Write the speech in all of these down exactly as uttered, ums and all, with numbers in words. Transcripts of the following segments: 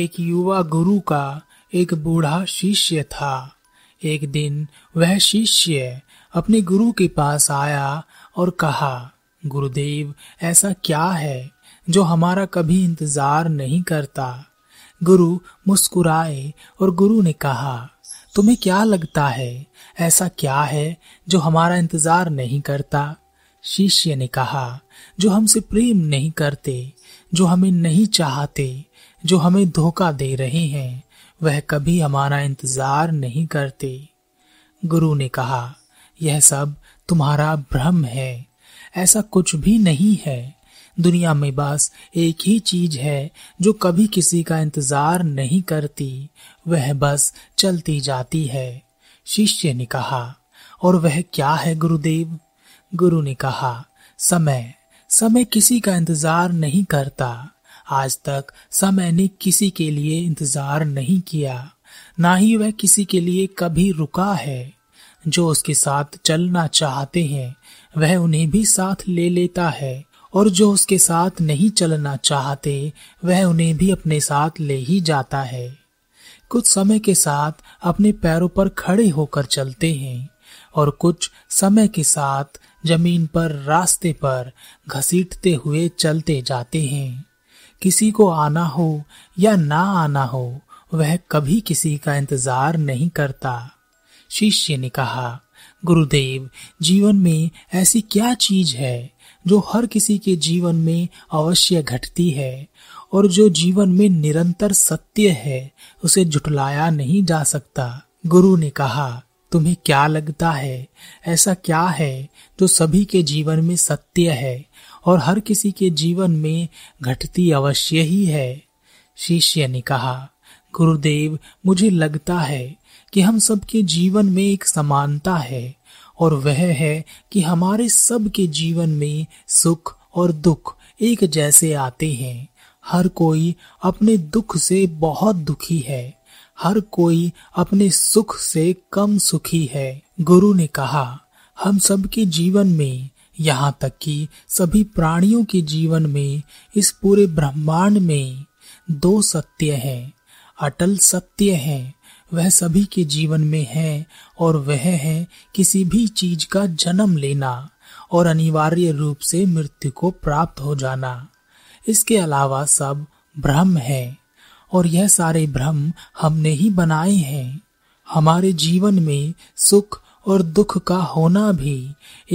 एक युवा गुरु का एक बूढ़ा शिष्य था। एक दिन वह शिष्य अपने गुरु के पास आया और कहा, गुरुदेव, ऐसा क्या है जो हमारा कभी इंतजार नहीं करता? गुरु मुस्कुराए और गुरु ने कहा, तुम्हें क्या लगता है ऐसा क्या है जो हमारा इंतजार नहीं करता? शिष्य ने कहा, जो हमसे प्रेम नहीं करते, जो हमें नहीं चाहते, जो हमें धोखा दे रहे हैं, वह कभी हमारा इंतजार नहीं करते। गुरु ने कहा, यह सब तुम्हारा भ्रम है, ऐसा कुछ भी नहीं है। दुनिया में बस एक ही चीज है जो कभी किसी का इंतजार नहीं करती, वह बस चलती जाती है। शिष्य ने कहा, और वह क्या है गुरुदेव? गुरु ने कहा, समय। समय किसी का इंतजार नहीं करता। आज तक समय ने किसी के लिए इंतजार नहीं किया, ना ही वह किसी के लिए कभी रुका है। जो उसके साथ चलना चाहते हैं वह उन्हें भी साथ ले लेता है, और जो उसके साथ नहीं चलना चाहते वह उन्हें भी अपने साथ ले ही जाता है। कुछ समय के साथ अपने पैरों पर खड़े होकर चलते हैं और कुछ समय के साथ जमीन पर रास्ते पर घसीटते हुए चलते जाते हैं। किसी को आना हो या ना आना हो, वह कभी किसी का इंतजार नहीं करता। शिष्य ने कहा, गुरुदेव, जीवन में ऐसी क्या चीज है जो हर किसी के जीवन में अवश्य घटती है और जो जीवन में निरंतर सत्य है, उसे झुठलाया नहीं जा सकता? गुरु ने कहा, तुम्हें क्या लगता है ऐसा क्या है जो सभी के जीवन में सत्य है और हर किसी के जीवन में घटती अवश्य ही है? शिष्य ने कहा, गुरुदेव, मुझे लगता है कि हम सबके जीवन में एक समानता है, और वह है कि हमारे सब के जीवन में सुख और दुख एक जैसे आते हैं। हर कोई अपने दुख से बहुत दुखी है, हर कोई अपने सुख से कम सुखी है। गुरु ने कहा, हम सब के जीवन में, यहाँ तक कि सभी प्राणियों के जीवन में, इस पूरे ब्रह्मांड में दो सत्य हैं, अटल सत्य हैं। वह सभी के जीवन में है और वह है किसी भी चीज का जन्म लेना और अनिवार्य रूप से मृत्यु को प्राप्त हो जाना। इसके अलावा सब भ्रम है और यह सारे भ्रम हमने ही बनाए हैं। हमारे जीवन में सुख और दुख का होना भी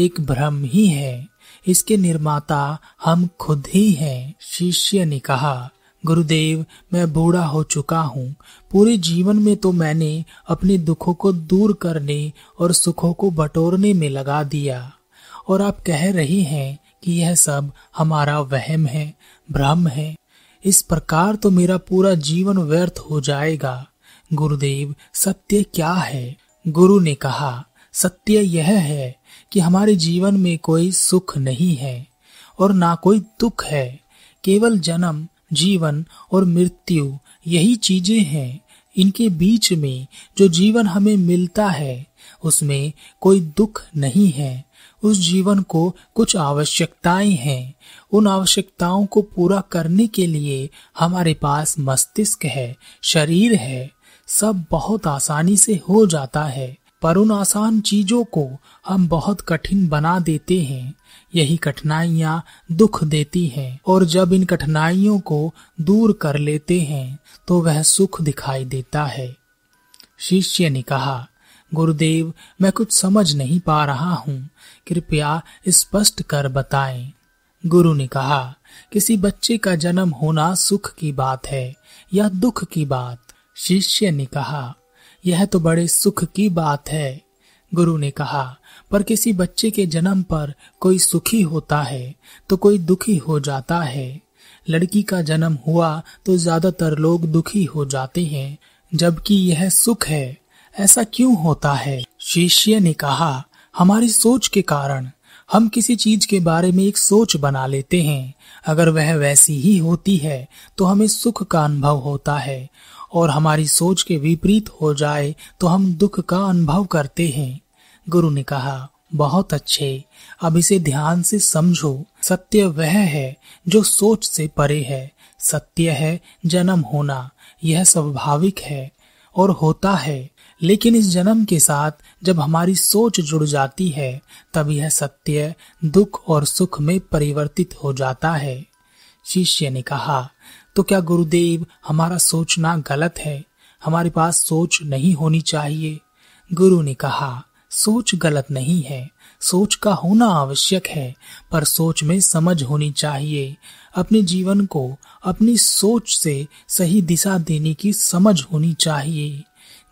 एक भ्रम ही है, इसके निर्माता हम खुद ही हैं। शिष्य ने कहा, गुरुदेव, मैं बूढ़ा हो चुका हूँ। पूरे जीवन में तो मैंने अपने दुखों को दूर करने और सुखों को बटोरने में लगा दिया, और आप कह रही हैं कि यह सब हमारा वहम है, भ्रम है। इस प्रकार तो मेरा पूरा जीवन व्यर्थ हो जाएगा। गुरुदेव, सत्य क्या है? गुरु ने कहा, सत्य यह है कि हमारे जीवन में कोई सुख नहीं है और ना कोई दुख है। केवल जन्म, जीवन और मृत्यु, यही चीजें हैं। इनके बीच में जो जीवन हमें मिलता है उसमें कोई दुख नहीं है। उस जीवन को कुछ आवश्यकताएं हैं, उन आवश्यकताओं को पूरा करने के लिए हमारे पास मस्तिष्क है, शरीर है। सब बहुत आसानी से हो जाता है, पर उन आसान चीजों को हम बहुत कठिन बना देते हैं। यही कठिनाइयाँ दुख देती हैं, और जब इन कठिनाइयों को दूर कर लेते हैं तो वह सुख दिखाई देता है। शिष्य ने कहा, गुरुदेव, मैं कुछ समझ नहीं पा रहा हूँ, कृपया स्पष्ट कर बताएं। गुरु ने कहा, किसी बच्चे का जन्म होना सुख की बात है या दुख की बात? शिष्य ने कहा, यह तो बड़े सुख की बात है। गुरु ने कहा, पर किसी बच्चे के जन्म पर कोई सुखी होता है तो कोई दुखी हो जाता है। लड़की का जन्म हुआ तो ज्यादातर लोग दुखी हो जाते हैं, जबकि यह सुख है। ऐसा क्यों होता है? शिष्य ने कहा, हमारी सोच के कारण। हम किसी चीज के बारे में एक सोच बना लेते हैं, अगर वह वैसी ही होती है तो हमें सुख का अनुभव होता है, और हमारी सोच के विपरीत हो जाए तो हम दुख का अनुभव करते हैं। गुरु ने कहा, बहुत अच्छे, अब इसे ध्यान से समझो। सत्य वह है जो सोच से परे है। सत्य है जन्म होना, यह स्वाभाविक है और होता है, लेकिन इस जन्म के साथ जब हमारी सोच जुड़ जाती है तब यह सत्य दुख और सुख में परिवर्तित हो जाता है। शिष्य ने कहा, तो क्या गुरुदेव हमारा सोचना गलत है? हमारे पास सोच नहीं होनी चाहिए। गुरु ने कहा, सोच गलत नहीं है, सोच का होना आवश्यक है, पर सोच में समझ होनी चाहिए। अपने जीवन को अपनी सोच से सही दिशा देने की समझ होनी चाहिए।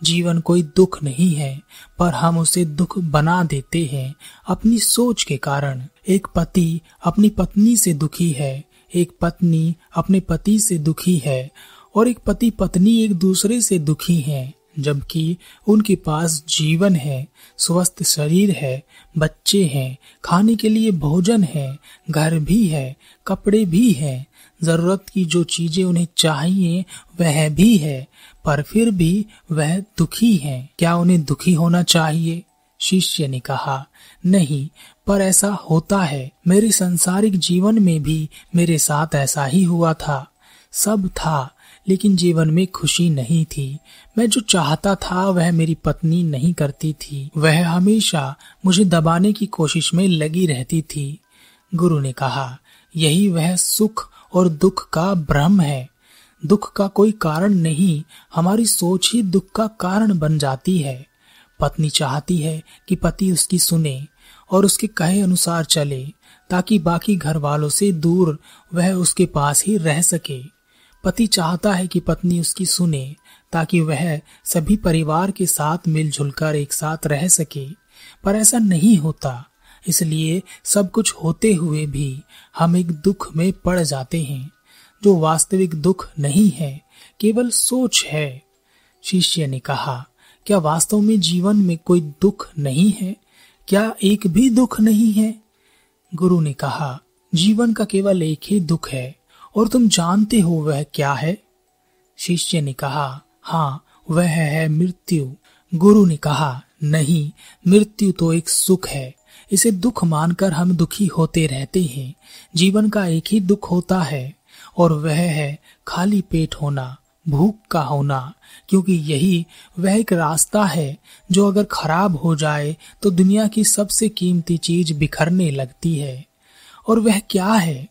जीवन कोई दुख नहीं है, पर हम उसे दुख बना देते हैं अपनी सोच के कारण। एक पति अपनी पत्नी से दुखी है, एक पत्नी अपने पति से दुखी है और एक पति पत्नी एक दूसरे से दुखी हैं, जबकि उनके पास जीवन है, स्वस्थ शरीर है, बच्चे हैं, खाने के लिए भोजन है, घर भी है, कपड़े भी हैं, जरूरत की जो चीजें उन्हें चाहिए वह भी है, पर फिर भी वह दुखी हैं। क्या उन्हें दुखी होना चाहिए? शिष्य ने कहा, नहीं, पर ऐसा होता है। मेरे सांसारिक जीवन में भी मेरे साथ ऐसा ही हुआ था। सब था, लेकिन जीवन में खुशी नहीं थी। मैं जो चाहता था वह मेरी पत्नी नहीं करती थी। वह हमेशा मुझे दबाने की कोशिश में लगी रहती थी। गुरु ने कहा, यही वह सुख और दुख का भ्रम है। दुख का कोई कारण नहीं, हमारी सोच ही दुख का कारण बन जाती है। पत्नी चाहती है कि पति उसकी सुने और उसके कहे अनुसार चले, ताकि बाकी घर वालों से दूर वह उसके पास ही रह सके। पति चाहता है कि पत्नी उसकी सुने, ताकि वह सभी परिवार के साथ मिलजुल कर एक साथ रह सके, पर ऐसा नहीं होता। इसलिए सब कुछ होते हुए भी हम एक दुख में पड़ जाते हैं, जो वास्तविक दुख नहीं है, केवल सोच है। शिष्य ने कहा, क्या वास्तव में जीवन में कोई दुख नहीं है? क्या एक भी दुख नहीं है? गुरु ने कहा, जीवन का केवल एक ही दुख है, और तुम जानते हो वह क्या है? शिष्य ने कहा, हाँ, वह है मृत्यु। गुरु ने कहा, नहीं, मृत्यु तो एक सुख है। इसे दुख मानकर हम दुखी होते रहते हैं। जीवन का एक ही दुख होता है, और वह है खाली पेट होना, भूख का होना, क्योंकि यही वह एक रास्ता है जो अगर खराब हो जाए तो दुनिया की सबसे कीमती चीज बिखरने लगती है। और वह क्या है?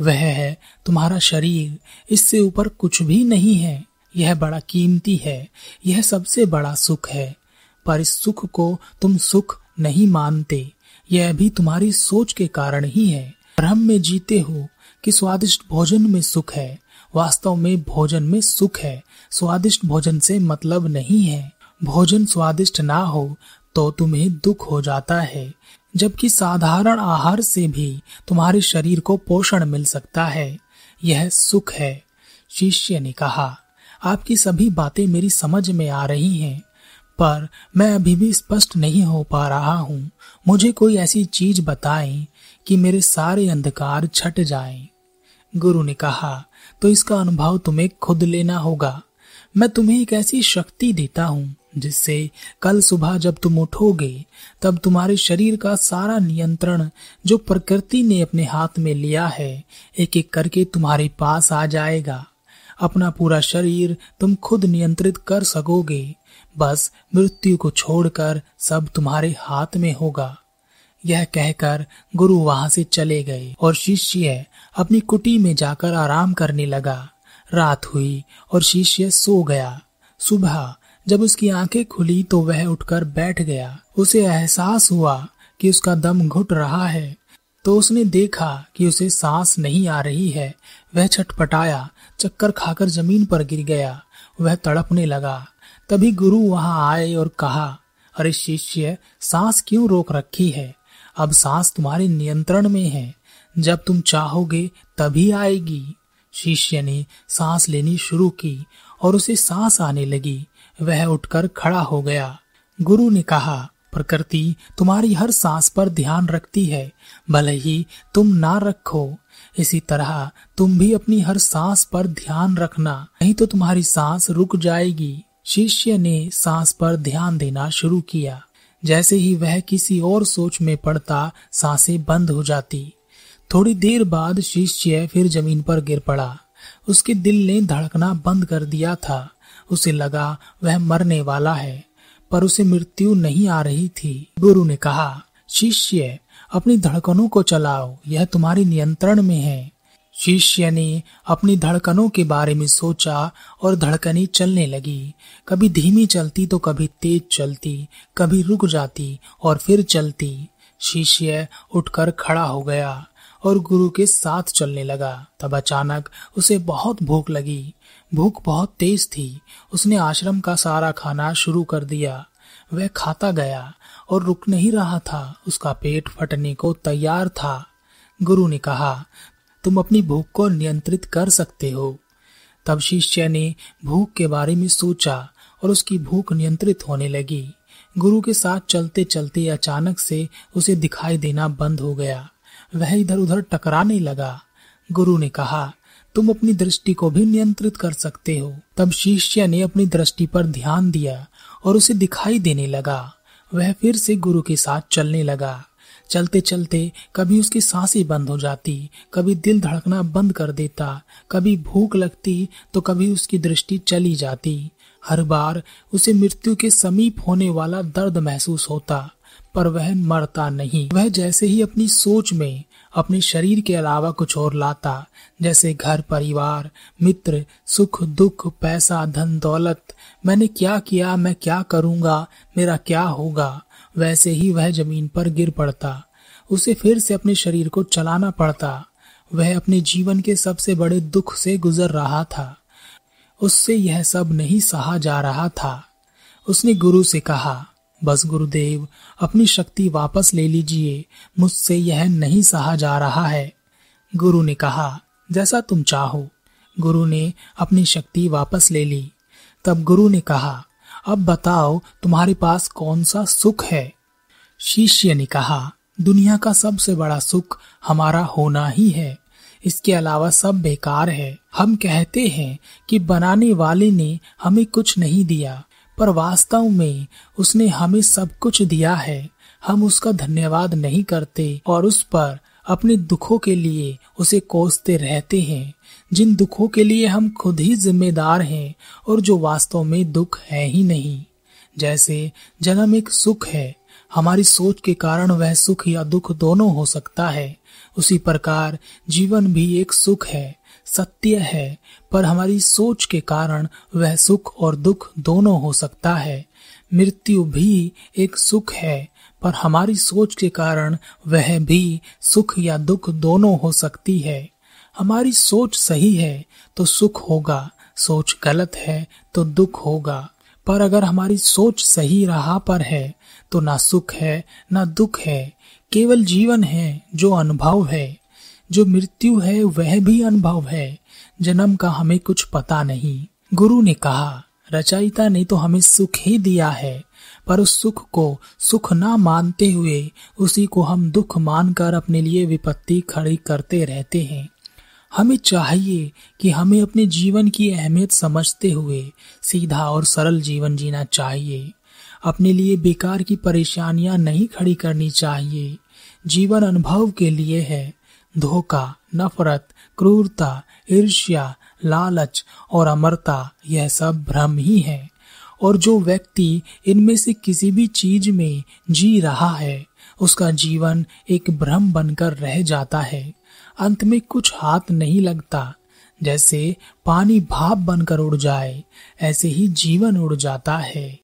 वह है तुम्हारा शरीर। इससे ऊपर कुछ भी नहीं है। यह बड़ा कीमती है, यह सबसे बड़ा सुख है, पर इस सुख को तुम सुख नहीं मानते। यह भी तुम्हारी सोच के कारण ही है। भ्रम में जीते हो कि स्वादिष्ट भोजन में सुख है। वास्तव में भोजन में सुख है, स्वादिष्ट भोजन से मतलब नहीं है। भोजन स्वादिष्ट ना हो तो तुम्हें दुख हो जाता है, जबकि साधारण आहार से भी तुम्हारे शरीर को पोषण मिल सकता है। यह सुख है। शिष्य ने कहा, आपकी सभी बातें मेरी समझ में आ रही हैं, पर मैं अभी भी स्पष्ट नहीं हो पा रहा हूँ। मुझे कोई ऐसी चीज बताएं कि मेरे सारे अंधकार छट जाएं। गुरु ने कहा, तो इसका अनुभव तुम्हें खुद लेना होगा। मैं तुम्हें एक ऐसी शक्ति देता हूँ जिससे कल सुबह जब तुम उठोगे तब तुम्हारे शरीर का सारा नियंत्रण जो प्रकृति ने अपने हाथ में लिया है, एक एक करके तुम्हारे पास आ जाएगा। अपना पूरा शरीर तुम खुद नियंत्रित कर सकोगे। बस मृत्यु को छोड़कर सब तुम्हारे हाथ में होगा। यह कहकर गुरु वहां से चले गए और शिष्य अपनी कुटी में जाकर आराम करने लगा। रात हुई और शिष्य सो गया। सुबह जब उसकी आंखें खुली तो वह उठकर बैठ गया। उसे एहसास हुआ कि उसका दम घुट रहा है, तो उसने देखा कि उसे सांस नहीं आ रही है। वह छटपटाया, चक्कर खाकर जमीन पर गिर गया। वह तड़पने लगा। तभी गुरु वहां आए और कहा, अरे शिष्य, सांस क्यों रोक रखी है? अब सांस तुम्हारे नियंत्रण में है, जब तुम चाहोगे तभी आएगी। शिष्य ने सांस लेनी शुरू की और उसे सांस आने लगी। वह उठकर खड़ा हो गया। गुरु ने कहा, प्रकृति तुम्हारी हर सांस पर ध्यान रखती है, भले ही तुम ना रखो। इसी तरह तुम भी अपनी हर सांस पर ध्यान रखना, नहीं तो तुम्हारी सांस रुक जाएगी। शिष्य ने सांस पर ध्यान देना शुरू किया। जैसे ही वह किसी और सोच में पड़ता, सांसें बंद हो जाती। थोड़ी देर बाद शिष्य फिर जमीन पर गिर पड़ा। उसके दिल ने धड़कना बंद कर दिया था। उसे लगा वह मरने वाला है, पर उसे मृत्यु नहीं आ रही थी। गुरु ने कहा, शिष्य अपनी धड़कनों को चलाओ, यह तुम्हारे नियंत्रण में है। शिष्य ने अपनी धड़कनों के बारे में सोचा और धड़कनें चलने लगी, कभी धीमी चलती तो कभी तेज चलती, कभी रुक जाती और फिर चलती। शिष्य उठकर खड़ा हो गया और गुरु के साथ चलने लगा। तब अचानक उसे बहुत भूख लगी। भूख बहुत तेज थी। उसने आश्रम का सारा खाना शुरू कर दिया। वह खाता गया और रुक नहीं रहा था। उसका पेट फटने को तैयार था। गुरु ने कहा, तुम अपनी भूख को नियंत्रित कर सकते हो। तब शिष्य ने भूख के बारे में सोचा और उसकी भूख नियंत्रित होने लगी। गुरु के साथ चलते चलते अचानक से उसे दिखाई देना बंद हो गया। वह इधर उधर टकराने लगा। गुरु ने कहा, तुम अपनी दृष्टि को भी नियंत्रित कर सकते हो। तब शिष्य ने अपनी दृष्टि पर ध्यान दिया और उसे दिखाई देने लगा। वह फिर से गुरु के साथ चलने लगा। चलते चलते कभी उसकी सांसें बंद हो जाती, कभी दिल धड़कना बंद कर देता, कभी भूख लगती तो कभी उसकी दृष्टि चली जाती। हर बार उसे मृत्यु के समीप होने वाला दर्द महसूस होता, पर वह मरता नहीं। वह जैसे ही अपनी सोच में अपने शरीर के अलावा कुछ और लाता, जैसे घर, परिवार, मित्र, सुख दुख, पैसा, धन दौलत, मैंने क्या किया, मैं क्या करूंगा, मेरा क्या होगा, वैसे ही वह जमीन पर गिर पड़ता। उसे फिर से अपने शरीर को चलाना पड़ता। वह अपने जीवन के सबसे बड़े दुख से गुजर रहा था। उससे यह सब नहीं सहा जा रहा था। उसने गुरु से कहा, बस गुरुदेव, अपनी शक्ति वापस ले लीजिए, मुझसे यह नहीं सहा जा रहा है। गुरु ने कहा, जैसा तुम चाहो। गुरु ने अपनी शक्ति वापस ले ली। तब गुरु ने कहा, अब बताओ तुम्हारे पास कौन सा सुख है। शिष्य ने कहा, दुनिया का सबसे बड़ा सुख हमारा होना ही है, इसके अलावा सब बेकार है। हम कहते हैं कि बनाने वाले ने हमें कुछ नहीं दिया, पर वास्तव में उसने हमें सब कुछ दिया है। हम उसका धन्यवाद नहीं करते और उस पर अपने दुखों के लिए उसे कोसते रहते हैं, जिन दुखों के लिए हम खुद ही जिम्मेदार हैं और जो वास्तव में दुख है ही नहीं। जैसे जन्म एक सुख है, हमारी सोच के कारण वह सुख या दुख दोनों हो सकता है, उसी प्रकार जीवन भी एक सुख है, सत्य है, पर हमारी सोच के कारण वह सुख और दुख दोनों हो सकता है। मृत्यु भी एक सुख है, पर हमारी सोच के कारण वह भी सुख या दुख दोनों हो सकती है। हमारी सोच सही है तो सुख होगा, सोच गलत है तो दुख होगा, पर अगर हमारी सोच सही राह पर है तो ना सुख है ना दुख है, केवल जीवन है जो अनुभव है। जो मृत्यु है वह भी अनुभव है, जन्म का हमें कुछ पता नहीं। गुरु ने कहा, रचयिता ने तो हमें सुख ही दिया है, पर उस सुख को सुख ना मानते हुए उसी को हम दुख मानकर अपने लिए विपत्ति खड़ी करते रहते हैं। हमें चाहिए कि हमें अपने जीवन की अहमियत समझते हुए सीधा और सरल जीवन जीना चाहिए। अपने लिए बेकार की परेशानियां नहीं खड़ी करनी चाहिए। जीवन अनुभव के लिए है। धोखा, नफरत, क्रूरता, ईर्ष्या, लालच और अमरता, यह सब भ्रम ही है, और जो व्यक्ति इनमें से किसी भी चीज में जी रहा है उसका जीवन एक भ्रम बनकर रह जाता है। अंत में कुछ हाथ नहीं लगता। जैसे पानी भाप बनकर उड़ जाए, ऐसे ही जीवन उड़ जाता है।